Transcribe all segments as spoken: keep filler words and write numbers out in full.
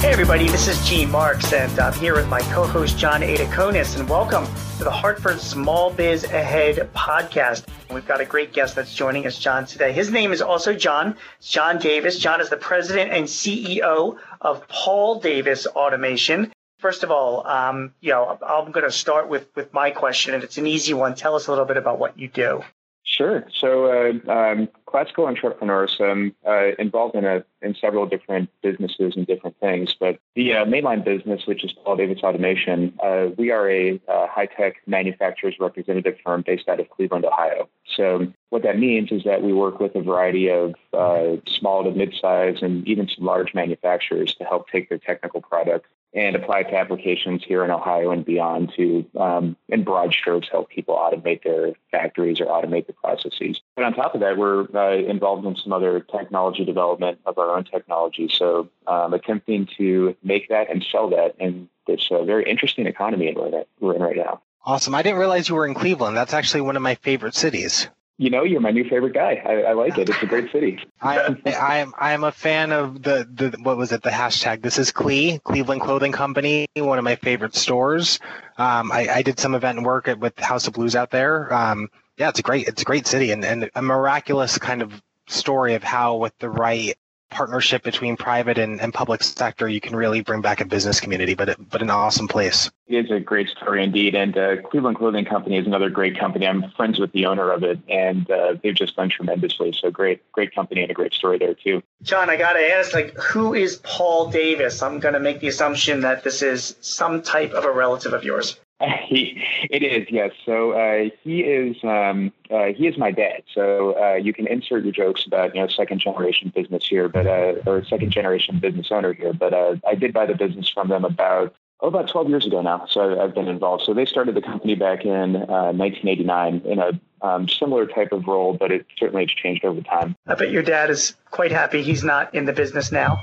Hey everybody, this is Gene Marks, and I'm here with my co-host John Adaconis, and welcome to the Hartford Small Biz Ahead podcast. We've got a great guest that's joining us, John, today. His name is also John. It's John Davis. John is the president and C E O of Paul Davis Automation. First of all, um, you know, I'm going to start with, with my question, and it's an easy one. Tell us a little bit about what you do. Sure. So uh, um, classical entrepreneurs um, uh, involved in a, in several different businesses and different things. But the uh, mainline business, which is Paul Davis Automation, uh, we are a uh, high-tech manufacturers representative firm based out of Cleveland, Ohio. So what that means is that we work with a variety of uh, small to mid-size and even some large manufacturers to help take their technical product and apply to applications here in Ohio and beyond to, um, in broad strokes, help people automate their factories or automate the processes. But on top of that, we're uh, involved in some other technology development of our own technology. So um, attempting to make that and sell that in this uh, very interesting economy that we're in right now. Awesome. I didn't realize you were in Cleveland. That's actually one of my favorite cities. You know, you're my new favorite guy. I, I like it. It's a great city. I'm I'm I'm a fan of the, the what was it? The hashtag. This is Cle Cleveland Clothing Company. One of my favorite stores. Um, I, I did some event and work at, with House of Blues out there. Um, yeah, it's a great it's a great city and, and a miraculous kind of story of how with the right partnership between private and, and public sector, you can really bring back a business community, but it, but an awesome place. It is a great story indeed. And uh, Cleveland Clothing Company is another great company. I'm friends with the owner of it, and uh, they've just done tremendously. So great, great company and a great story there too. John, I got to ask, like, who is Paul Davis? I'm going to make the assumption that this is some type of a relative of yours. He, it is, yes. So uh, he is um, uh, he is my dad. So uh, you can insert your jokes about, you know, second generation business here, but uh, or second generation business owner here. But uh, I did buy the business from them about oh about twelve years ago now. So I've been involved. So they started the company back in uh, nineteen eighty-nine in a um, similar type of role, but it certainly has changed over time. I bet your dad is quite happy he's not in the business now.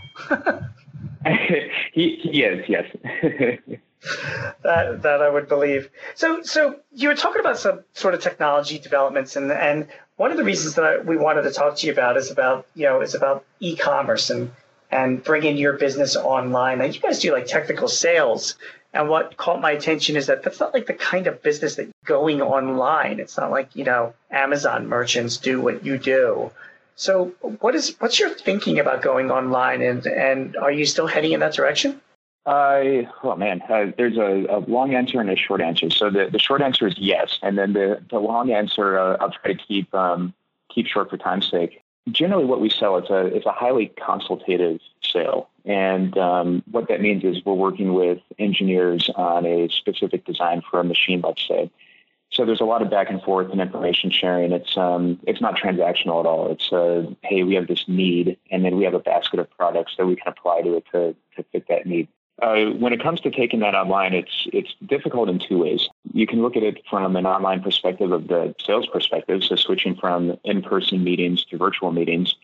he, he is, yes. That, that I would believe. So, so you were talking about some sort of technology developments, and and one of the reasons that I, we wanted to talk to you about is about you know is about e-commerce and and bringing your business online. Now, you guys do like technical sales, and what caught my attention is that that's not like the kind of business that you're going online. It's not like you know Amazon merchants do what you do. So, what is what's your thinking about going online, and and are you still heading in that direction? I, oh, man, uh, there's a, a long answer and a short answer. So the, the short answer is yes. And then the, the long answer, uh, I'll try to keep um, keep short for time's sake. Generally, what we sell is a, it's a highly consultative sale. And um, what that means is we're working with engineers on a specific design for a machine, let's say. So there's a lot of back and forth and information sharing. It's um, it's not transactional at all. It's, uh, hey, we have this need, and then we have a basket of products that we can apply to it to, to fit that need. Uh, when it comes to taking that online, it's it's difficult in two ways. You can look at it from an online perspective of the sales perspective, so switching from in-person meetings to virtual meetings.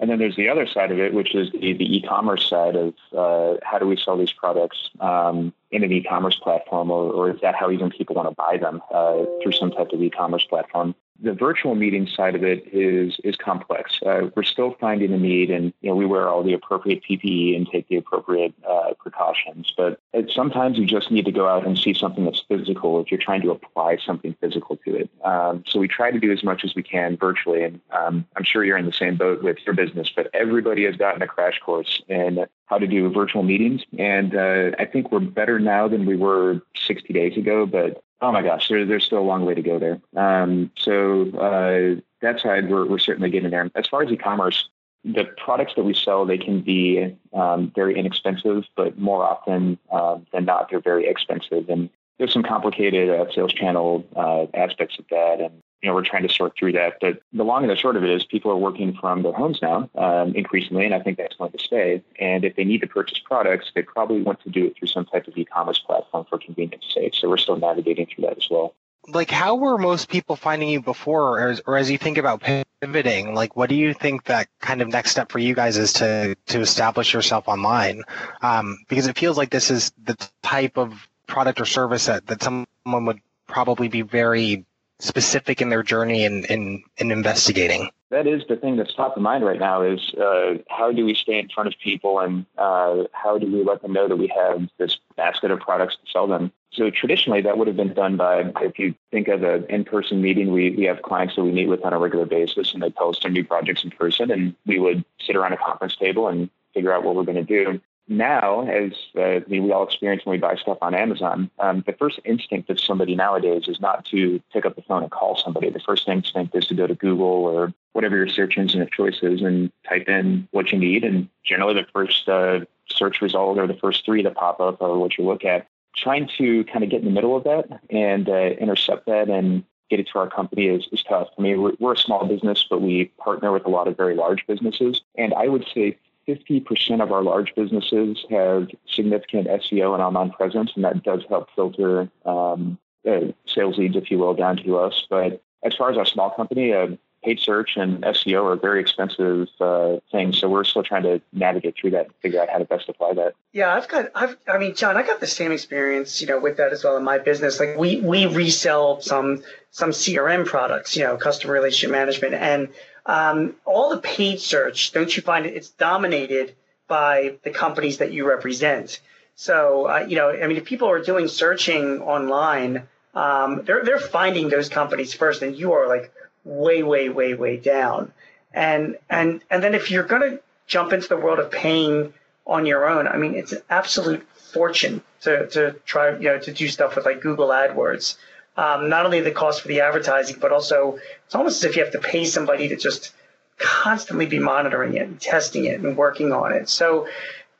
And then there's the other side of it, which is the, the e-commerce side of uh, how do we sell these products um, in an e-commerce platform, or, or is that how even people want to buy them uh, through some type of e-commerce platform? The virtual meeting side of it is is complex. Uh, we're still finding the need, and you know we wear all the appropriate P P E and take the appropriate uh, precautions. But it, sometimes you just need to go out and see something that's physical if you're trying to apply something physical to it. Um, so we try to do as much as we can virtually, and um, I'm sure you're in the same boat with your business. But everybody has gotten a crash course in how to do virtual meetings, and uh, I think we're better now than we were sixty days ago. But oh my gosh, there, there's still a long way to go there. Um, so uh, that side, we're, we're certainly getting there. As far as e-commerce, the products that we sell, they can be um, very inexpensive, but more often uh, than not, they're very expensive. And there's some complicated uh, sales channel uh, aspects of that. And, you know, we're trying to sort through that. But the long and the short of it is people are working from their homes now um, increasingly, and I think that's going to stay. And if they need to purchase products, they probably want to do it through some type of e-commerce platform for convenience sake. So we're still navigating through that as well. like, how were most people finding you before, or, or as you think about pivoting, like, what do you think that kind of next step for you guys is to to establish yourself online? Um, because it feels like this is the type of product or service that, that someone would probably be very specific in their journey and in, in, in investigating. That is the thing that's top of mind right now is uh, how do we stay in front of people, and uh, how do we let them know that we have this basket of products to sell them? So traditionally, that would have been done by, if you think of an in-person meeting, we, we have clients that we meet with on a regular basis, and they tell us their new projects in person, and we would sit around a conference table and figure out what we're going to do. Now, as uh, we all experience when we buy stuff on Amazon, um, the first instinct of somebody nowadays is not to pick up the phone and call somebody. The first instinct is to go to Google or whatever your search engine of choice is and type in what you need. And generally, the first uh, search result or the first three that pop up are what you look at. Trying to kind of get in the middle of that and uh, intercept that and get it to our company is, is tough. I mean, we're, we're a small business, but we partner with a lot of very large businesses. And I would say fifty percent of our large businesses have significant S E O and online presence, and that does help filter um, uh, sales leads, if you will, down to us. But as far as our small company, uh, paid search and S E O are very expensive uh, things, so we're still trying to navigate through that and figure out how to best apply that. Yeah, I've got, I've, I mean, John, I got the same experience, you know, with that as well in my business. Like we we resell some some C R M products, you know, customer relationship management, and Um, all the paid search, don't you find it, it's dominated by the companies that you represent? So, uh, you know, I mean, if people are doing searching online, um, they're, they're finding those companies first, and you are like way, way, way, way down. And, and, and then if you're going to jump into the world of paying on your own, I mean, it's an absolute fortune to, to try, you know, to do stuff with like Google AdWords. Um, not only the cost for the advertising, but also it's almost as if you have to pay somebody to just constantly be monitoring it and testing it and working on it. So,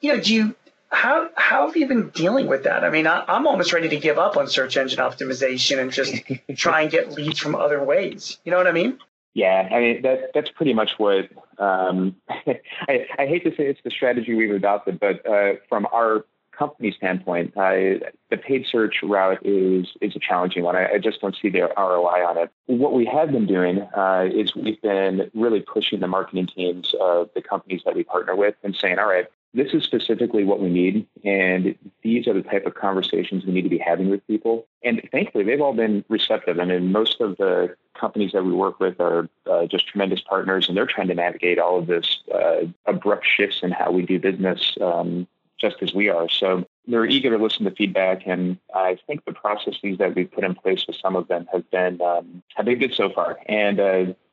you know, do you how how have you been dealing with that? I mean, I, I'm almost ready to give up on search engine optimization and just try and get leads from other ways. You know what I mean? Yeah, I mean, that, that's pretty much what um, I, I hate to say it's the strategy we've adopted, but uh, from our company standpoint, uh, the paid search route is is a challenging one. I, I just don't see the R O I on it. What we have been doing uh, is we've been really pushing the marketing teams of the companies that we partner with and saying, all right, this is specifically what we need, and these are the type of conversations we need to be having with people. And thankfully, they've all been receptive. I mean, most of the companies that we work with are uh, just tremendous partners, and they're trying to navigate all of this uh, abrupt shifts in how we do business um just as we are. So they're eager to listen to feedback. And I think the processes that we've put in place with some of them have been, um, have been good so far. And uh,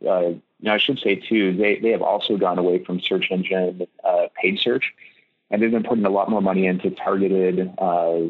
uh, you know, I should say too, they, they have also gone away from search engine uh, paid search. And they've been putting a lot more money into targeted, uh,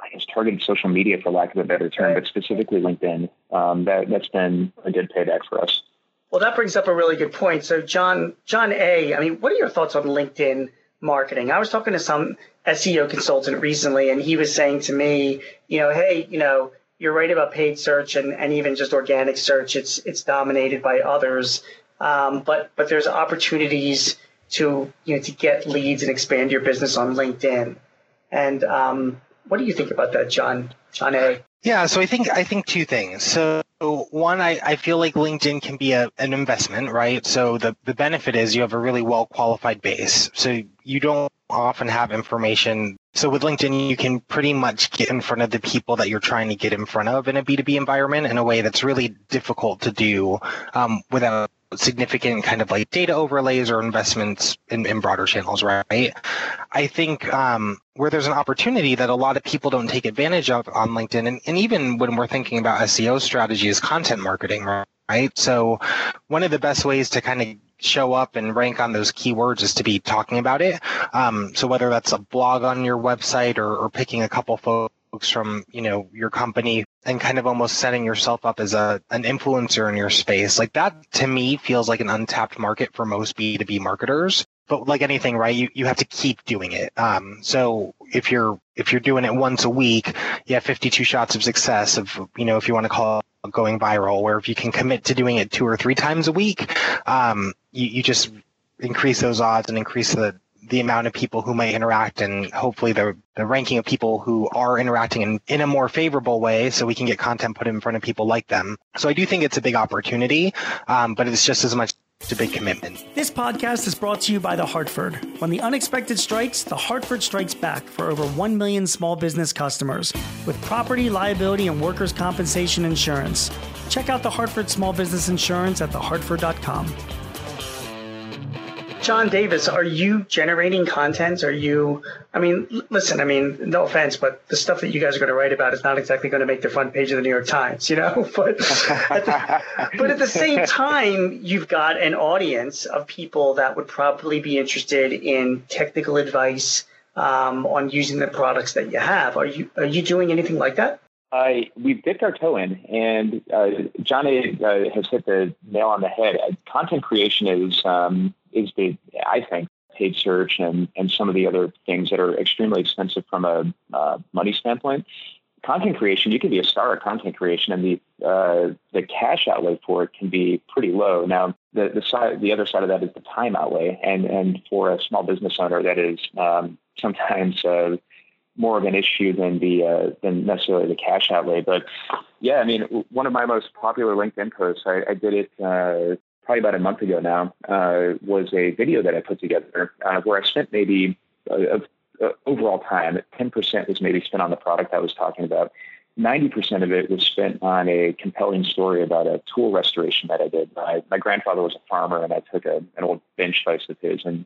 I guess, targeted social media for lack of a better term, but specifically LinkedIn. Um, that, that's been a good payback for us. Well, that brings up a really good point. So John, John A., I mean, what are your thoughts on LinkedIn marketing? I was talking to some S E O consultant recently, and he was saying to me, you know, hey, you know, you're right about paid search and, and even just organic search. It's it's dominated by others, um, but but there's opportunities to you know to get leads and expand your business on LinkedIn. And um, what do you think about that, John? John A. Yeah, so I think I think two things. So one, I, I feel like LinkedIn can be a, an investment, right? So the, the benefit is you have a really well-qualified base. So you don't often have information. So with LinkedIn, you can pretty much get in front of the people that you're trying to get in front of in a B two B environment in a way that's really difficult to do um, without significant kind of like data overlays or investments in, in broader channels, right? I think um, where there's an opportunity that a lot of people don't take advantage of on LinkedIn, and, and even when we're thinking about S E O strategy, is content marketing, right? So one of the best ways to kind of show up and rank on those keywords is to be talking about it. Um, so whether that's a blog on your website or, or picking a couple folks from, you know, your company and kind of almost setting yourself up as a an influencer in your space. Like that to me feels like an untapped market for most B two B marketers. But like anything, right, you, you have to keep doing it. Um, so if you're if you're doing it once a week, you have fifty-two shots of success of, you know, if you want to call it going viral, where if you can commit to doing it two or three times a week, um, you, you just increase those odds and increase the the amount of people who may interact, and hopefully the, the ranking of people who are interacting in, in a more favorable way, so we can get content put in front of people like them. So I do think it's a big opportunity, um, but it's just as much a big commitment. This podcast is brought to you by The Hartford. When the unexpected strikes, The Hartford strikes back for over one million small business customers with property, liability, and workers' compensation insurance. Check out The Hartford Small Business Insurance at the hartford dot com. John Davis, are you generating content? Are you, I mean, listen, I mean, no offense, but the stuff that you guys are going to write about is not exactly going to make the front page of the New York Times, you know, but, at the, but at the same time, you've got an audience of people that would probably be interested in technical advice um, on using the products that you have. Are you, are you doing anything like that? I, we've dipped our toe in, and uh, Johnny uh, has hit the nail on the head. Content creation is, um, is the, I think, paid search and, and some of the other things that are extremely expensive from a uh, money standpoint. Content creation, you can be a star at content creation, and the uh, the cash outlay for it can be pretty low. Now, the the side, the other side of that is the time outlay, and and for a small business owner, that is um, sometimes uh, more of an issue than the uh, than necessarily the cash outlay. But yeah, I mean, one of my most popular LinkedIn posts, I, I did it uh, probably about a month ago now, uh, was a video that I put together uh, where I spent maybe uh, uh, overall time, ten percent was maybe spent on the product I was talking about. ninety percent of it was spent on a compelling story about a tool restoration that I did. My, my grandfather was a farmer, and I took a, an old bench vise of his and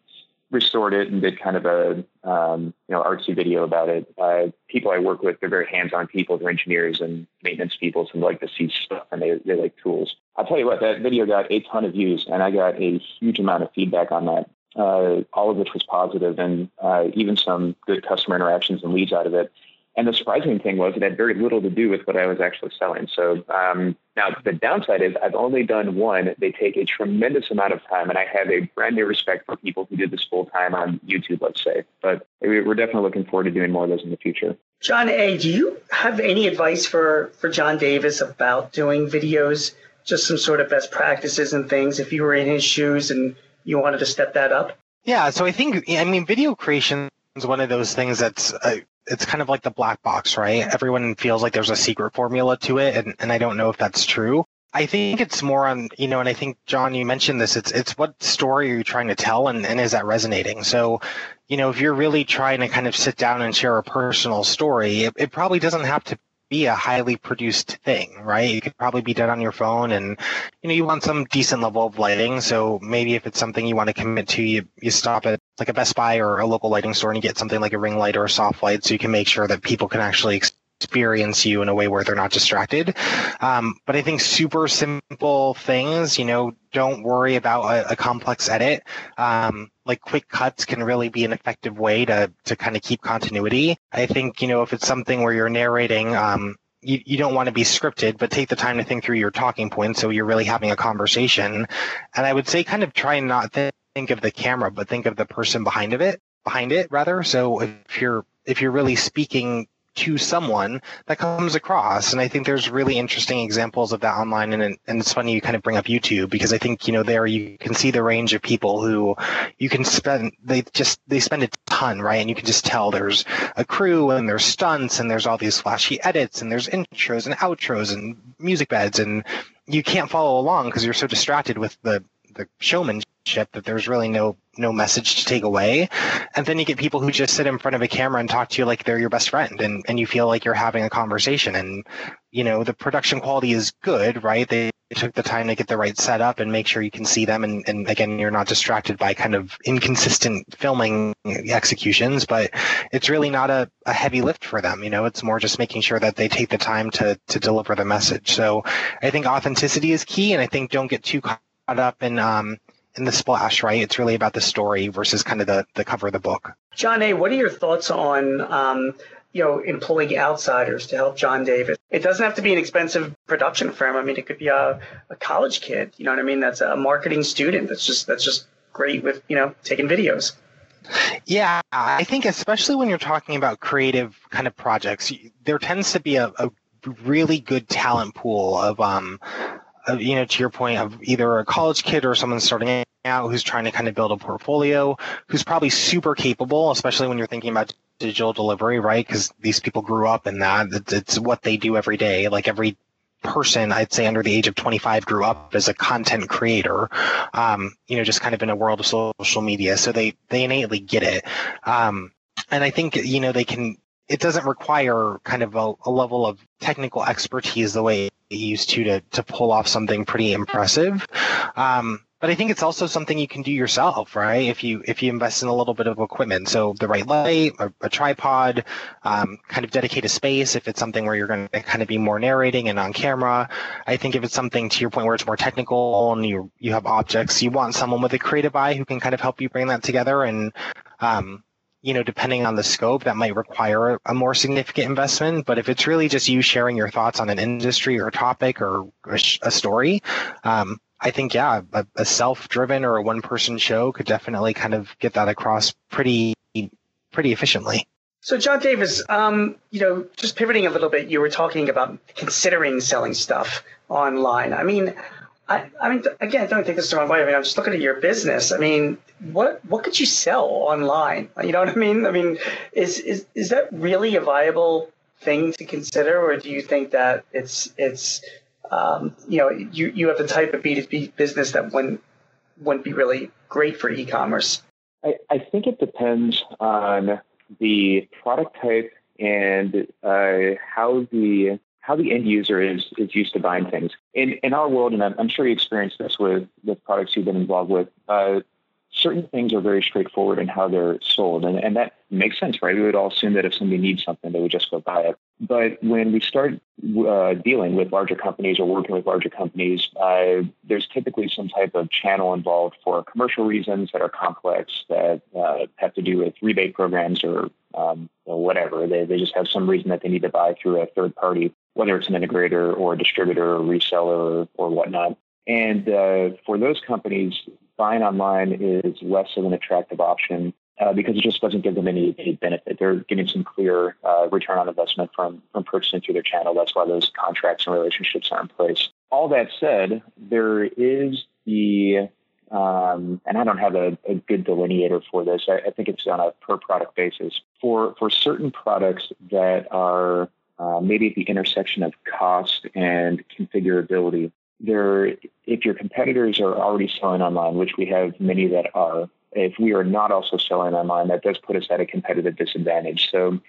restored it, and did kind of a um, you know artsy video about it. Uh, people I work with, they're very hands-on people. They're engineers and maintenance people, so they like to see stuff, and they they like tools. I'll tell you what, that video got a ton of views, and I got a huge amount of feedback on that, uh, all of which was positive, and uh, even some good customer interactions and leads out of it. And the surprising thing was it had very little to do with what I was actually selling. So um, now the downside is I've only done one. They take a tremendous amount of time, and I have a brand new respect for people who did this full time on YouTube, let's say. But we're definitely looking forward to doing more of those in the future. John A., do you have any advice for, for John Davis about doing videos, just some sort of best practices and things if you were in his shoes and you wanted to step that up? Yeah, so I think, I mean, video creation is one of those things that's uh, – it's kind of like the black box, right? Everyone feels like there's a secret formula to it, and, and I don't know if that's true. I think it's more on, you know, and I think, John, you mentioned this, it's it's what story are you trying to tell, and, and is that resonating? So, you know, if you're really trying to kind of sit down and share a personal story, it, it probably doesn't have to be a highly produced thing, right? It could probably be done on your phone, and, you know, you want some decent level of lighting. So maybe if it's something you want to commit to, you, you stop at like a Best Buy or a local lighting store and you get something like a ring light or a soft light, so you can make sure that people can actually experience you in a way where they're not distracted. Um, but I think super simple things, you know, don't worry about a, a complex edit. Um, like quick cuts can really be an effective way to to kind of keep continuity. I think, you know, if it's something where you're narrating, um, you, you don't want to be scripted, but take the time to think through your talking points so you're really having a conversation. And I would say kind of try and not think, think of the camera, but think of the person behind of it, behind it rather. So if you're if you're really speaking to someone, that comes across. And I think there's really interesting examples of that online. And, and it's funny you kind of bring up YouTube, because I think, you know, there you can see the range of people who you can spend, they just, they spend a ton, right? And you can just tell there's a crew, and there's stunts, and there's all these flashy edits, and there's intros and outros and music beds. And you can't follow along because you're so distracted with the, the showmanship that there's really no no message to take away. And then you get people who just sit in front of a camera and talk to you like they're your best friend, and, and you feel like you're having a conversation. And, you know, the production quality is good, right? They took the time to get the right setup and make sure you can see them. And, and again, you're not distracted by kind of inconsistent filming executions, but it's really not a, a heavy lift for them. You know, it's more just making sure that they take the time to to deliver the message. So I think authenticity is key. And I think don't get too caught up in, um, in the splash, right? It's really about the story versus kind of the, the cover of the book. John A., what are your thoughts on, um, you know, employing outsiders to help John Davis? It doesn't have to be an expensive production firm. I mean, it could be a, a college kid, you know what I mean? That's a marketing student. That's just, that's just great with, you know, taking videos. Yeah, I think especially when you're talking about creative kind of projects, there tends to be a, a really good talent pool of, um, you know, to your point, of either a college kid or someone starting now who's trying to kind of build a portfolio, who's probably super capable, especially when you're thinking about digital delivery, right? Because these people grew up in that. It's what they do every day. Like every person, I'd say, under the age of twenty-five grew up as a content creator, um, you know, just kind of in a world of social media. So they, they innately get it. Um, and I think, you know, they can, it doesn't require kind of a, a level of technical expertise the way it used to, to, to pull off something pretty impressive. Um, But I think it's also something you can do yourself, right? If you if you invest in a little bit of equipment, so the right light, a, a tripod, um, kind of dedicate a space if it's something where you're going to kind of be more narrating and on camera. I think if it's something, to your point, where it's more technical and you you have objects, you want someone with a creative eye who can kind of help you bring that together. And um, you know, depending on the scope, that might require a more significant investment. But if it's really just you sharing your thoughts on an industry or a topic or a, a story, um, I think, yeah, a, a self-driven or a one-person show could definitely kind of get that across pretty, pretty efficiently. So, John Davis, um, you know, just pivoting a little bit, you were talking about considering selling stuff online. I mean, I, I mean, again, don't take this the wrong way. I mean, I'm just looking at your business. I mean, what what could you sell online? You know what I mean? I mean, is is is that really a viable thing to consider, or do you think that it's it's Um, you know, you, you have the type of B two B business that wouldn't, wouldn't be really great for e-commerce? I, I think it depends on the product type and uh, how the how the end user is is used to buying things. In in our world, and I'm, I'm sure you experienced this with, with products you've been involved with, uh, certain things are very straightforward in how they're sold. And, and that makes sense, right? We would all assume that if somebody needs something, they would just go buy it. But when we start uh, dealing with larger companies or working with larger companies, uh, there's typically some type of channel involved for commercial reasons that are complex, that uh, have to do with rebate programs or, um, or whatever. They, they just have some reason that they need to buy through a third party, whether it's an integrator or a distributor or reseller or, or whatnot. And uh, for those companies, buying online is less of an attractive option uh, because it just doesn't give them any, any benefit. They're getting some clear uh, return on investment from, from purchasing through their channel. That's why those contracts and relationships are in place. All that said, there is the, um, and I don't have a, a good delineator for this. I, I think it's on a per product basis. For, for certain products that are uh, maybe at the intersection of cost and configurability, there, if your competitors are already selling online, which we have many that are, if we are not also selling online, that does put us at a competitive disadvantage. So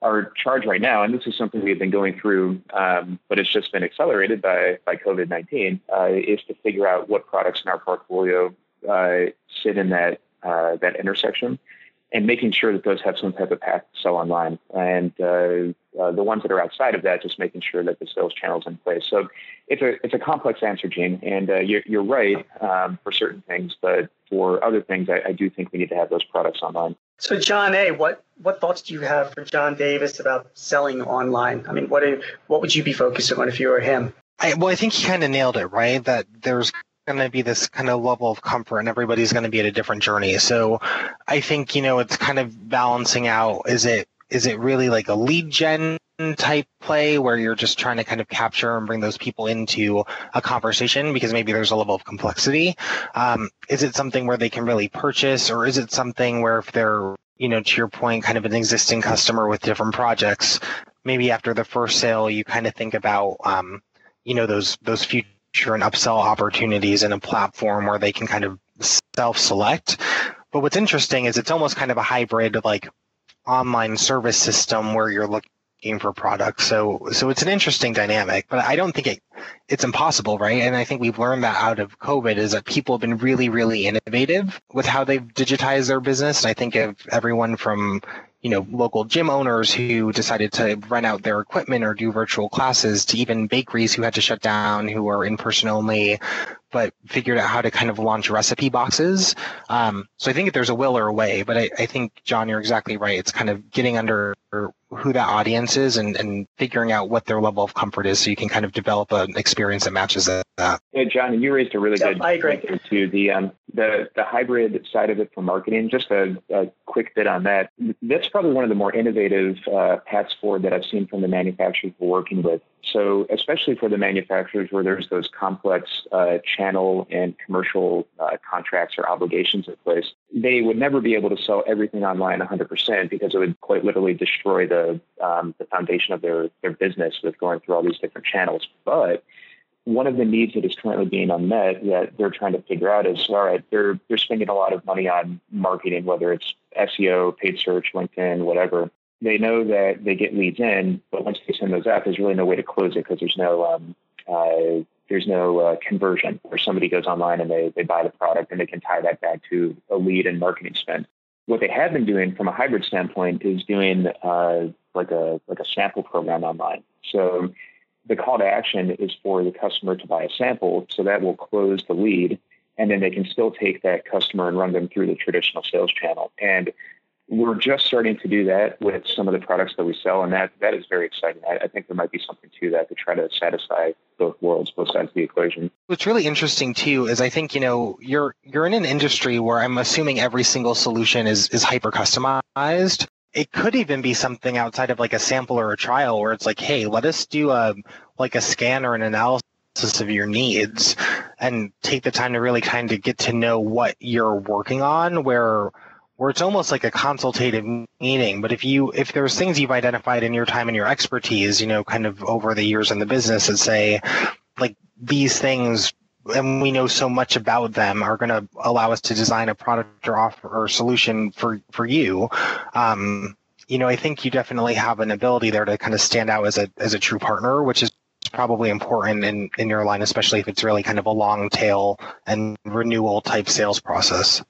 our charge right now, and this is something we've been going through, um, but it's just been accelerated by, by COVID nineteen, uh, is to figure out what products in our portfolio uh, sit in that, uh, that intersection and making sure that those have some type of path to sell online. And uh, Uh, the ones that are outside of that, just making sure that the sales channel is in place. So it's a it's a complex answer, Gene, and uh, you're, you're right um, for certain things, but for other things, I, I do think we need to have those products online. So John A., what what thoughts do you have for John Davis about selling online? I mean, what are, what would you be focusing on if you were him? I, well, I think he kind of nailed it, right? That there's going to be this kind of level of comfort and everybody's going to be at a different journey. So I think, you know, it's kind of balancing out, is it, Is it really like a lead gen type play where you're just trying to kind of capture and bring those people into a conversation because maybe there's a level of complexity? Um, is it something where they can really purchase, or is it something where if they're, you know, to your point, kind of an existing customer with different projects, maybe after the first sale, you kind of think about, um, you know, those those future and upsell opportunities in a platform where they can kind of self-select. But what's interesting is it's almost kind of a hybrid of like online service system where you're looking for products. So so it's an interesting dynamic, but I don't think it it's impossible, right? And I think we've learned that out of COVID is that people have been really, really innovative with how they've digitized their business. And I think of everyone from, you know, local gym owners who decided to rent out their equipment or do virtual classes to even bakeries who had to shut down, who are in person only, but figured out how to kind of launch recipe boxes. Um, so I think there's a will or a way, but I, I think, John, you're exactly right. It's kind of getting under who that audience is and, and figuring out what their level of comfort is so you can kind of develop an experience that matches that. Yeah, John, and you raised a really yeah, good I agree. point there too. The, um, the, the hybrid side of it for marketing, just a, a quick bit on that. That's probably one of the more innovative uh, paths forward that I've seen from the manufacturers we're working with. So especially for the manufacturers where there's those complex uh, channel and commercial uh, contracts or obligations in place, they would never be able to sell everything online one hundred percent because it would quite literally destroy the um, the foundation of their, their business with going through all these different channels. But one of the needs that is currently being unmet that they're trying to figure out is, all right, they're, they're spending a lot of money on marketing, whether it's S E O, paid search, LinkedIn, whatever. They know that they get leads in, but once they send those out, there's really no way to close it because there's no um, uh, there's no uh, conversion where somebody goes online and they, they buy the product and they can tie that back to a lead and marketing spend. What they have been doing from a hybrid standpoint is doing uh, like a like a sample program online. So the call to action is for the customer to buy a sample, so that will close the lead, and then they can still take that customer and run them through the traditional sales channel. And we're just starting to do that with some of the products that we sell, and that that is very exciting. I, I think there might be something to that to try to satisfy both worlds, both sides of the equation. What's really interesting too is I think, you know, you're you're in an industry where I'm assuming every single solution is is hyper customized. It could even be something outside of like a sample or a trial where it's like, hey, let us do a like a scan or an analysis of your needs and take the time to really kind of get to know what you're working on, where where it's almost like a consultative meeting. But if you if there's things you've identified in your time and your expertise, you know, kind of over the years in the business that say, like, these things, and we know so much about them, are going to allow us to design a product or offer or solution for, for you, um, you know, I think you definitely have an ability there to kind of stand out as a as a true partner, which is probably important in, in your line, especially if it's really kind of a long tail and renewal type sales process.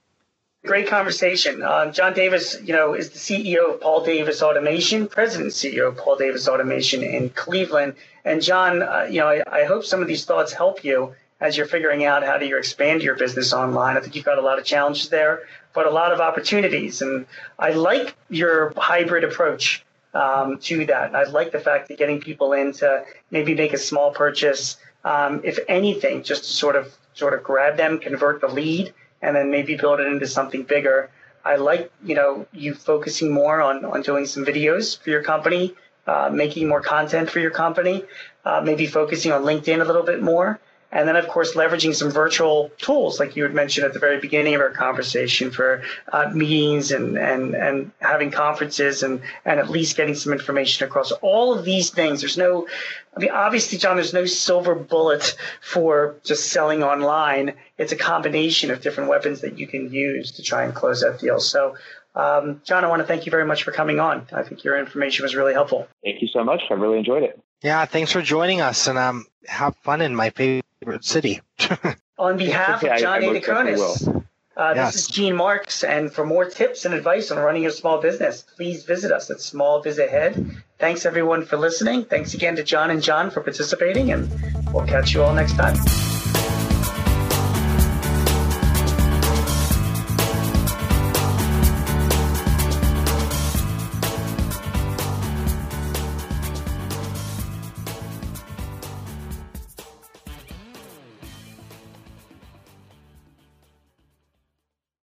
Great conversation. Uh, John Davis, you know, is the C E O of Paul Davis Automation, president and C E O of Paul Davis Automation in Cleveland. And John, uh, you know, I, I hope some of these thoughts help you as you're figuring out how do you expand your business online. I think you've got a lot of challenges there, but a lot of opportunities. And I like your hybrid approach um, to that. And I like the fact that getting people in to maybe make a small purchase, um, if anything, just to sort of sort of grab them, convert the lead, and then maybe build it into something bigger. I like, you know, you focusing more on, on doing some videos for your company, uh, making more content for your company, uh, maybe focusing on LinkedIn a little bit more. And then, of course, leveraging some virtual tools, like you had mentioned at the very beginning of our conversation, for uh, meetings and, and, and having conferences and, and at least getting some information across. All of these things, there's no, I mean, obviously, John, there's no silver bullet for just selling online. It's a combination of different weapons that you can use to try and close that deal. So, um, John, I want to thank you very much for coming on. I think your information was really helpful. Thank you so much. I really enjoyed it. Yeah, thanks for joining us, and um, have fun in my favorite city. On behalf of John Adaconis, uh, yes. This is Gene Marks, and for more tips and advice on running your small business, please visit us at Small Biz Ahead. Thanks everyone for listening. Thanks again to John and John for participating, and we'll catch you all next time.